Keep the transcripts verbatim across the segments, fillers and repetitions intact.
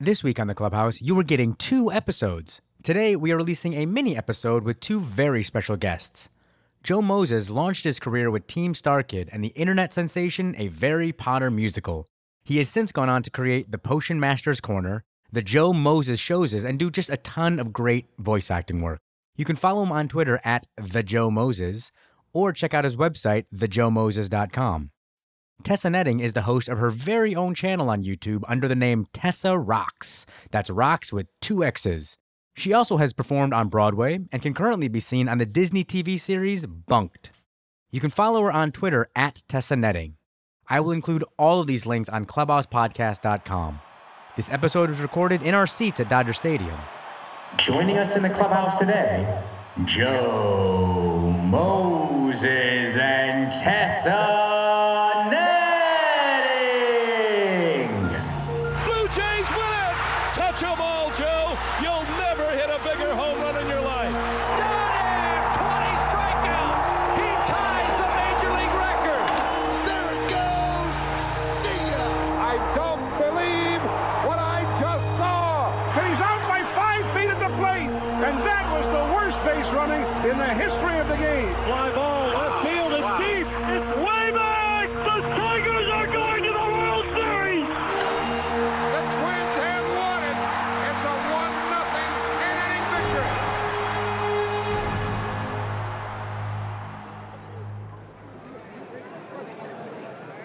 This week on the Clubhouse, you are getting two episodes. Today, we are releasing a mini episode with two very special guests. Joe Moses launched his career with Team Starkid and the internet sensation A Very Potter Musical. He has since gone on to create The Potion Master's Corner, The Joe Moses Showses, and do just a ton of great voice acting work. You can follow him on Twitter at The Joe Moses, or check out his website, the joe moses dot com. Tessa Netting is the host of her very own channel on YouTube under the name Tessa Rocks. That's Rocks with two X's. She also has performed on Broadway and can currently be seen on the Disney T V series Bunked. You can follow her on Twitter at Tessa Netting. I will include all of these links on clubhouse podcast dot com. This episode was recorded in our seats at Dodger Stadium. Joining us in the clubhouse today, Joe Moses and Tessa Netting.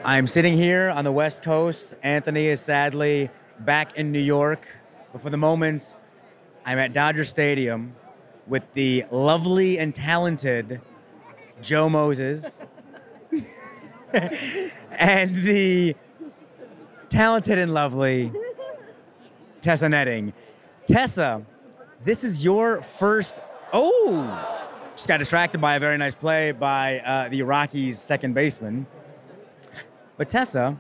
I'm sitting here on the West Coast. Anthony is sadly back in New York. But for the moment, I'm at Dodger Stadium with the lovely and talented Joe Moses and the talented and lovely Tessa Netting. Tessa, this is your first... Oh! Just got distracted by a very nice play by uh, the Rockies' second baseman. But Tessa,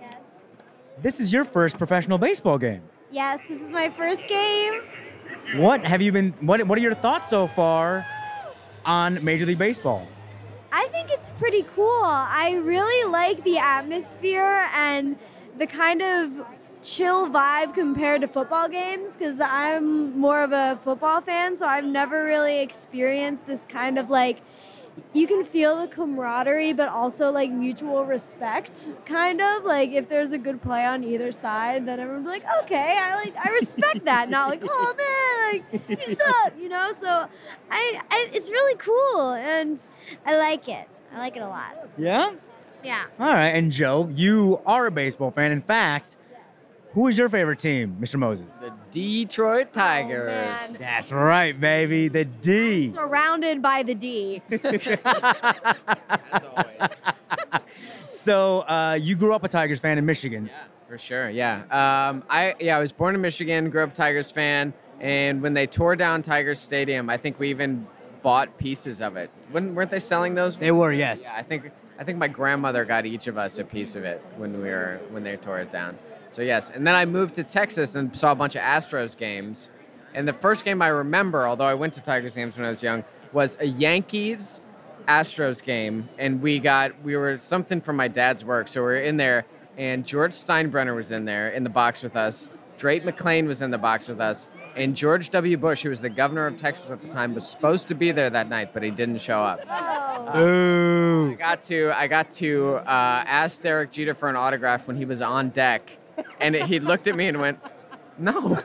yes. This is your first professional baseball game. Yes, this is my first game. What have you been? What What are your thoughts so far on Major League Baseball? I think it's pretty cool. I really like the atmosphere and the kind of chill vibe compared to football games because I'm more of a football fan, so I've never really experienced this kind of like. You can feel the camaraderie, but also like mutual respect, kind of like if there's a good play on either side, then everyone's like, okay, I like, I respect that. Not like, oh man, like you suck, you know? So I, I, it's really cool. And I like it. I like it a lot. Yeah. Yeah. All right. And Joe, you are a baseball fan. In fact, who is your favorite team, Mister Moses? The Detroit Tigers. Oh, that's right, baby. The D. I'm surrounded by the D. As always. So uh, you grew up a Tigers fan in Michigan. Yeah, for sure. Yeah. Um, I yeah I was born in Michigan, grew up a Tigers fan, and when they tore down Tigers Stadium, I think we even bought pieces of it. Wouldn't, weren't they selling those? They were, yes. Yeah, I think I think my grandmother got each of us a piece of it when we were when they tore it down. So, yes, and then I moved to Texas and saw a bunch of Astros games. And the first game I remember, although I went to Tigers games when I was young, was a Yankees-Astros game. And we got, we were something from my dad's work. So we were in there, and George Steinbrenner was in there in the box with us. Drake McLean was in the box with us. And George W. Bush, who was the governor of Texas at the time, was supposed to be there that night, but he didn't show up. Oh. Um, I got to, I got to uh, ask Derek Jeter for an autograph when he was on deck. And it, he looked at me and went, no,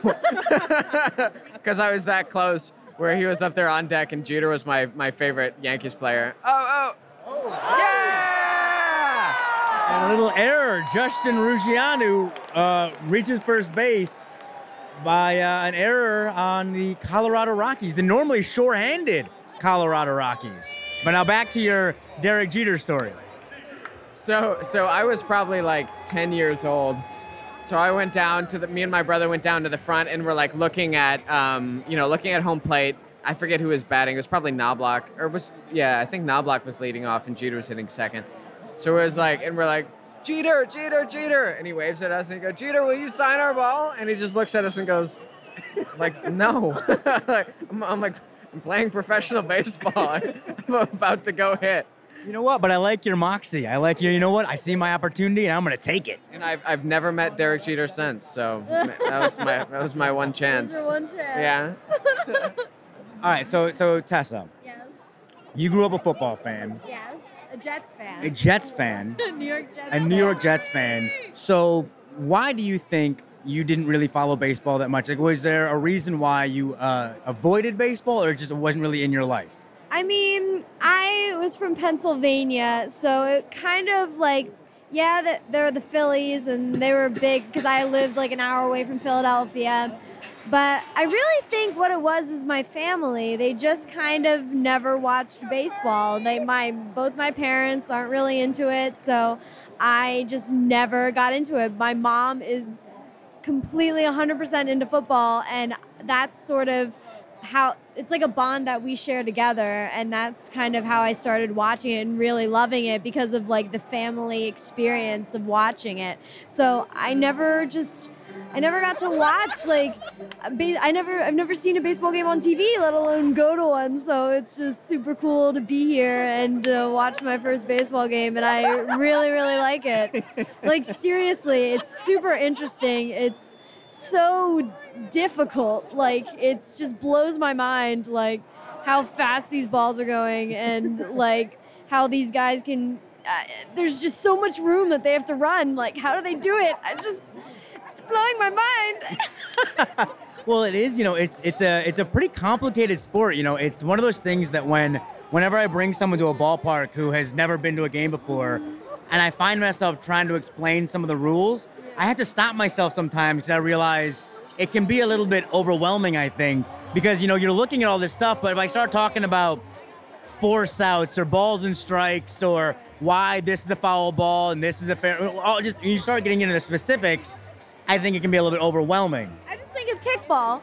because I was that close where he was up there on deck and Jeter was my, my favorite Yankees player. Oh, oh, oh. Yeah! Oh. And a little error. Justin Ruggiano uh, reaches first base by uh, an error on the Colorado Rockies, the normally shorthanded Colorado Rockies. But now back to your Derek Jeter story. So, so I was probably like ten years old. So I went down to the, me and my brother went down to the front and we're like looking at, um, you know, looking at home plate. I forget who was batting. It was probably Knoblauch or was, yeah, I think Knoblauch was leading off and Jeter was hitting second. So it was like, and we're like, Jeter, Jeter, Jeter. And he waves at us and he goes, Jeter, will you sign our ball? And he just looks at us and goes, like, no. I'm, I'm like, I'm playing professional baseball. I'm about to go hit. You know what? But I like your moxie. I like your, you know what? I see my opportunity, and I'm going to take it. And I've I've never met Derek Jeter since, so that was my that was my one chance. That was your one chance. Yeah. All right, so so Tessa. Yes. You grew up a football fan. Yes. A Jets fan. A Jets fan. A New York Jets fan. A New York Jets fan. So why do you think you didn't really follow baseball that much? Like, was there a reason why you uh, avoided baseball, or just it wasn't really in your life? I mean, I was from Pennsylvania, so it kind of like, yeah, the, there were the Phillies, and they were big because I lived like an hour away from Philadelphia. But I really think what it was is my family. They just kind of never watched baseball. They, my both my parents aren't really into it, so I just never got into it. My mom is completely one hundred percent into football, and that's sort of how it's like a bond that we share together, and that's kind of how I started watching it and really loving it because of like the family experience of watching it. So I never just I never got to watch like I never I've never seen a baseball game on T V, let alone go to one. So it's just super cool to be here and uh, watch my first baseball game, and I really really like it. Like seriously, it's super interesting. It's so difficult, like it just blows my mind, like how fast these balls are going, and like how these guys can. Uh, there's just so much room that they have to run. Like how do they do it? I just, it's blowing my mind. Well, it is. You know, it's it's a it's a pretty complicated sport. You know, it's one of those things that when whenever I bring someone to a ballpark who has never been to a game before, and I find myself trying to explain some of the rules, I have to stop myself sometimes because I realize it can be a little bit overwhelming, I think, because, you know, you're looking at all this stuff, but if I start talking about force outs or balls and strikes or why this is a foul ball and this is a fair, all just you start getting into the specifics, I think it can be a little bit overwhelming. I just think of kickball.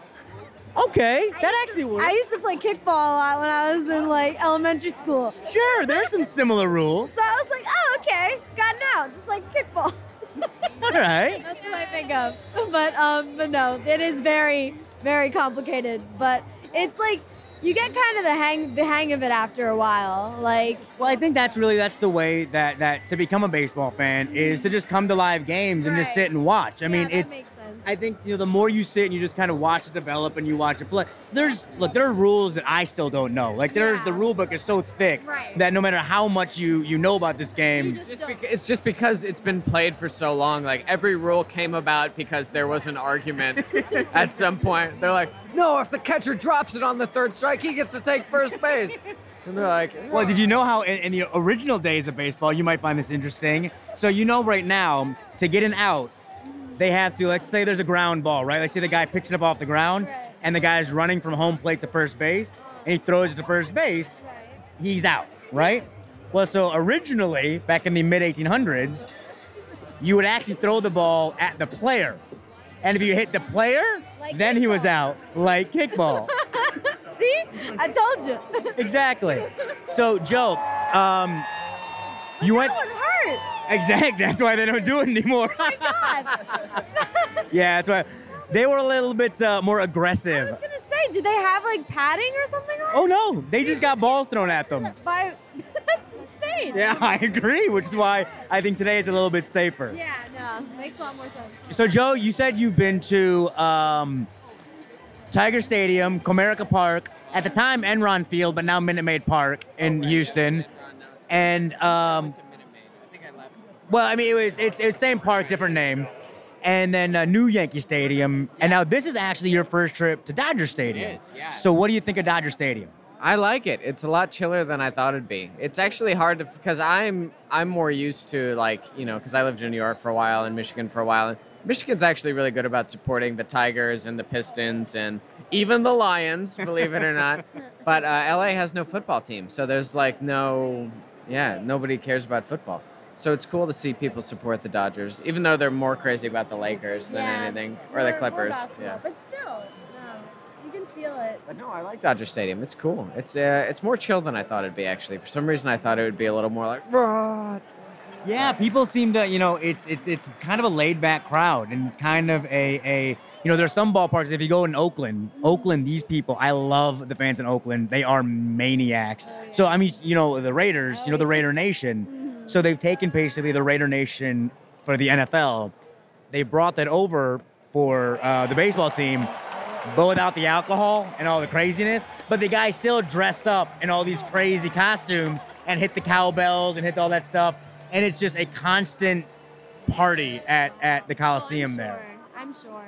Okay, that actually works. I used to play kickball a lot when I was in, like, elementary school. Sure, there's some similar rules. So I was like, oh, okay, got it out, just like kickball. All right. That's what I think of. But, um, but no, it is very, very complicated. But it's like you get kind of the hang the hang of it after a while. Like, well, I think that's really that's the way that, that to become a baseball fan is to just come to live games and right. just sit and watch. I yeah, mean, that it's makes sense. I think, you know, the more you sit and you just kind of watch it develop and you watch it play. There's look, there are rules that I still don't know. Like there's yeah. the rule book is so thick right. that no matter how much you, you know about this game, just just beca- it's just because it's been played for so long. Like every rule came about because there was an argument at some point. They're like, no, if the catcher drops it on the third strike, he gets to take first base. And they're like, oh. Well, did you know how in, in the original days of baseball, you might find this interesting. So you know right now, to get an out, they have to, let's say there's a ground ball, right? Let's say the guy picks it up off the ground, right. and the guy's running from home plate to first base, and he throws it to first base, right. he's out, right? Well, so originally, back in the mid eighteen hundreds, you would actually throw the ball at the player. And if you hit the player, like then kickball. He was out, like kickball. See? I told you. Exactly. So, Joe, um, you went... That one hurt. Exactly. That's why they don't do it anymore. Oh, my God. Yeah, that's why. They were a little bit uh, more aggressive. I was going to say, did they have, like, padding or something on it? Oh, no. They, they just, just got balls thrown at them. By... That's insane. Yeah, I agree, which is why I think today is a little bit safer. Yeah, no, makes a lot more sense. So, Joe, you said you've been to um, Tiger Stadium, Comerica Park, at the time Enron Field, but now Minute Maid Park in oh, right. Houston. Enron, no, and um, I went to Minute Maid. I think I left. Well, I mean, it was it's it's same park, different name. And then uh, New Yankee Stadium. Yeah. And now this is actually your first trip to Dodger Stadium. It is, yeah. So, what do you think of Dodger Stadium? I like it. It's a lot chiller than I thought it'd be. It's actually hard to, because I'm I'm more used to, like, you know, because I lived in New York for a while and Michigan for a while. And Michigan's actually really good about supporting the Tigers and the Pistons and even the Lions, believe it or not. But uh, L A has no football team, so there's like no, yeah, nobody cares about football. So it's cool to see people support the Dodgers, even though they're more crazy about the Lakers than yeah, anything, or more, the Clippers. Yeah, but still. You can feel it. But no, I like Dodger Stadium. It's cool. It's uh, it's more chill than I thought it'd be, actually. For some reason, I thought it would be a little more like, rah. Yeah, people seem to, you know, it's it's it's kind of a laid-back crowd, and it's kind of a, a You know, there's some ballparks, if you go in Oakland, Oakland, these people, I love the fans in Oakland. They are maniacs. So, I mean, you know, the Raiders, you know, the Raider Nation. So they've taken basically the Raider Nation for the N F L. They brought that over for uh, the baseball team, but without the alcohol and all the craziness. But the guys still dress up in all these crazy costumes and hit the cowbells and hit all that stuff. And it's just a constant party at, at the Coliseum. Oh, I'm sure. there. I'm sure.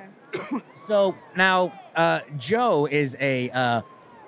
So now, uh, Joe is a uh,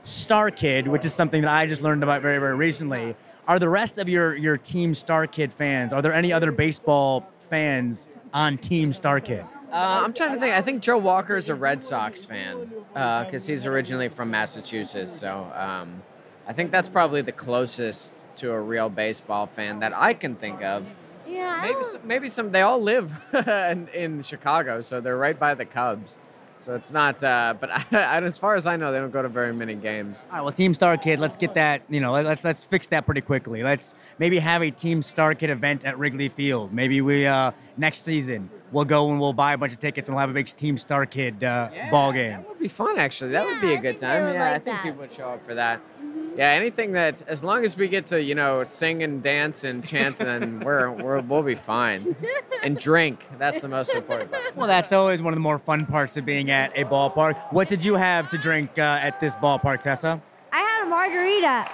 Starkid, which is something that I just learned about very, very recently. Are the rest of your, your Team Starkid fans, are there any other baseball fans on Team Starkid? Uh, I'm trying to think. I think Joe Walker is a Red Sox fan because uh, he's originally from Massachusetts. So um, I think that's probably the closest to a real baseball fan that I can think of. Yeah. Maybe some, maybe some. They all live in, in Chicago, so they're right by the Cubs. So it's not. Uh, but I, I, as far as I know, they don't go to very many games. All right. Well, Team Starkid, let's get that. You know, let's let's fix that pretty quickly. Let's maybe have a Team Starkid event at Wrigley Field. Maybe we uh, next season. We'll go and we'll buy a bunch of tickets and we'll have a big Team Starkid uh, yeah, ball game. That would be fun, actually. That yeah, would be a I good time. Yeah, like I think that. people would show up for that. Mm-hmm. Yeah, anything that, as long as we get to, you know, sing and dance and chant, then we're, we're we'll be fine. And drink. That's the most important part. Well, that's always one of the more fun parts of being at a ballpark. What did you have to drink uh, at this ballpark, Tessa? I had a margarita,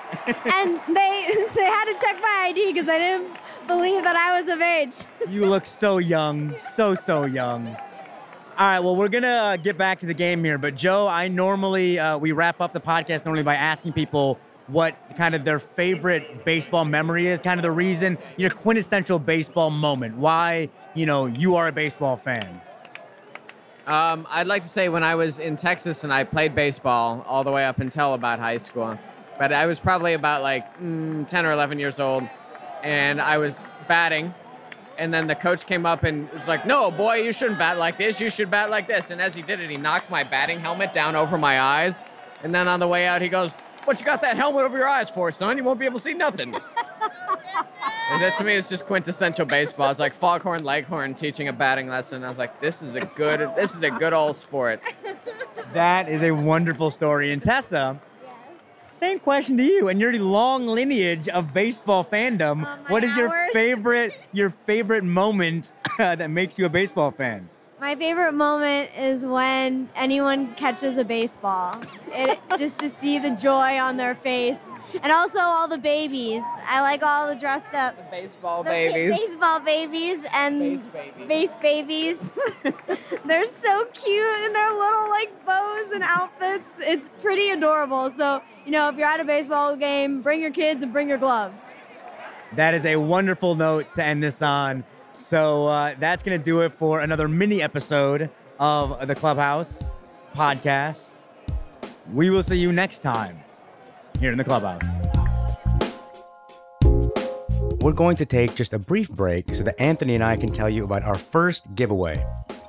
and they they had to check my I D because I didn't believe that I was of age. You look so young, so, so young. All right, well, we're going to get back to the game here, but Joe, I normally, uh, we wrap up the podcast normally by asking people what kind of their favorite baseball memory is, kind of the reason, your quintessential baseball moment, why, you know, you are a baseball fan. Um, I'd like to say when I was in Texas and I played baseball all the way up until about high school, but I was probably about like mm, ten or eleven years old, and I was batting, and then the coach came up and was like, "No, boy, you shouldn't bat like this. You should bat like this." And as he did it, he knocked my batting helmet down over my eyes, and then on the way out, he goes, "What you got that helmet over your eyes for, son? You won't be able to see nothing." And that to me is just quintessential baseball. It's like Foghorn Leghorn teaching a batting lesson. I was like, this is a good, this is a good old sport. That is a wonderful story. And Tessa, yes. Same question to you and your long lineage of baseball fandom. Um, what is hours. your favorite, your favorite moment uh, that makes you a baseball fan? My favorite moment is when anyone catches a baseball, it, just to see the joy on their face. And also all the babies. I like all the dressed up. The baseball the babies. Ba- baseball babies and base babies. Base babies. They're so cute in their little like bows and outfits. It's pretty adorable. So, you know, if you're at a baseball game, bring your kids and bring your gloves. That is a wonderful note to end this on. So uh, that's going to do it for another mini episode of the Clubhouse podcast. We will see you next time here in the Clubhouse. We're going to take just a brief break so that Anthony and I can tell you about our first giveaway.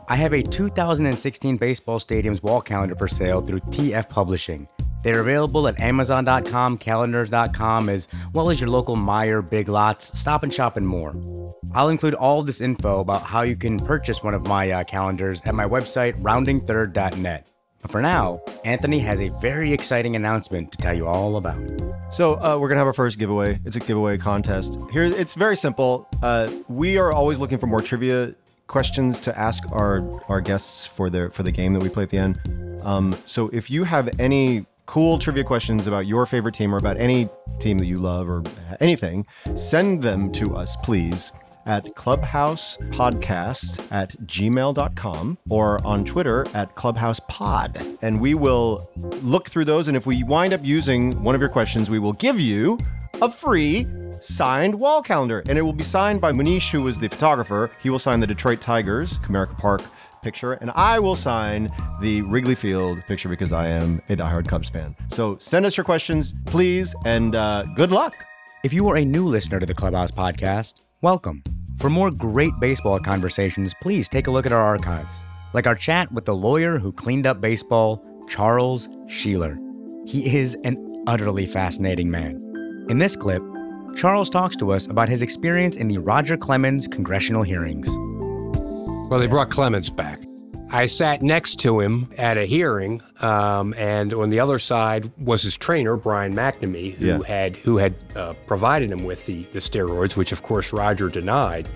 I have a two thousand sixteen Baseball Stadiums wall calendar for sale through T F Publishing. They're available at amazon dot com, calendars dot com, as well as your local Meijer, Big Lots, Stop and Shop, and more. I'll include all of this info about how you can purchase one of my uh, calendars at my website, rounding third dot net. But for now, Anthony has a very exciting announcement to tell you all about. So uh, we're going to have our first giveaway. It's a giveaway contest. Here, it's very simple. Uh, we are always looking for more trivia questions to ask our, our guests for, their, for the game that we play at the end. Um, so if you have any cool trivia questions about your favorite team or about any team that you love or anything, send them to us, please, at clubhousepodcast at gmail dot com or on Twitter at clubhousepod. And we will look through those. And if we wind up using one of your questions, we will give you a free signed wall calendar. And it will be signed by Manish, who was the photographer. He will sign the Detroit Tigers, Comerica Park picture, and I will sign the Wrigley Field picture because I am a diehard Cubs fan. So send us your questions, please, and uh, good luck. If you are a new listener to the Clubhouse podcast, welcome. For more great baseball conversations, please take a look at our archives, like our chat with the lawyer who cleaned up baseball, Charles Sheeler. He is an utterly fascinating man. In this clip, Charles talks to us about his experience in the Roger Clemens congressional hearings. Well, they brought Clemens back. I sat next to him at a hearing, um, and on the other side was his trainer, Brian McNamee, who yeah. had who had uh, provided him with the, the steroids, which of course Roger denied.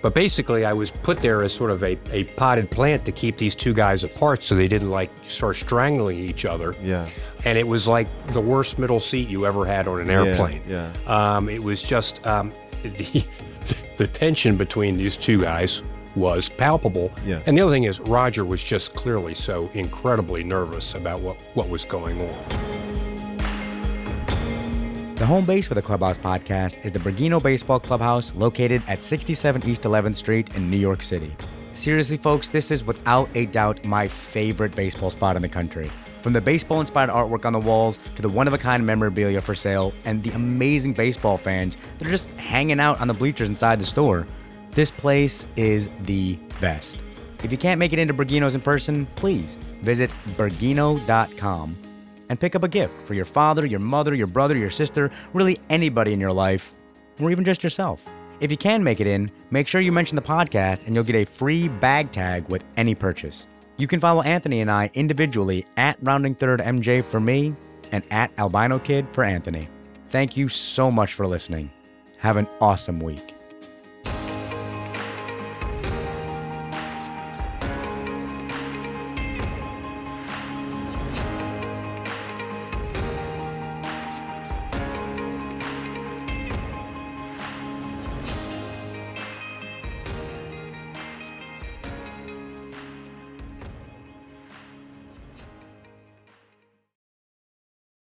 But basically, I was put there as sort of a, a potted plant to keep these two guys apart so they didn't, like, start strangling each other. Yeah. And it was like the worst middle seat you ever had on an airplane. Yeah, yeah. Um, it was just um, the, the tension between these two guys was palpable. Yeah. And the other thing is Roger was just clearly so incredibly nervous about what, what was going on. The home base for the Clubhouse Podcast is the Bergino Baseball Clubhouse located at sixty-seven East eleventh Street in New York City. Seriously, folks, this is without a doubt my favorite baseball spot in the country. From the baseball-inspired artwork on the walls to the one-of-a-kind memorabilia for sale and the amazing baseball fans that are just hanging out on the bleachers inside the store, this place is the best. If you can't make it into Bergino's in person, please visit bergino dot com and pick up a gift for your father, your mother, your brother, your sister, really anybody in your life, or even just yourself. If you can make it in, make sure you mention the podcast and you'll get a free bag tag with any purchase. You can follow Anthony and I individually at Rounding Third M J for me and at AlbinoKid for Anthony. Thank you so much for listening. Have an awesome week.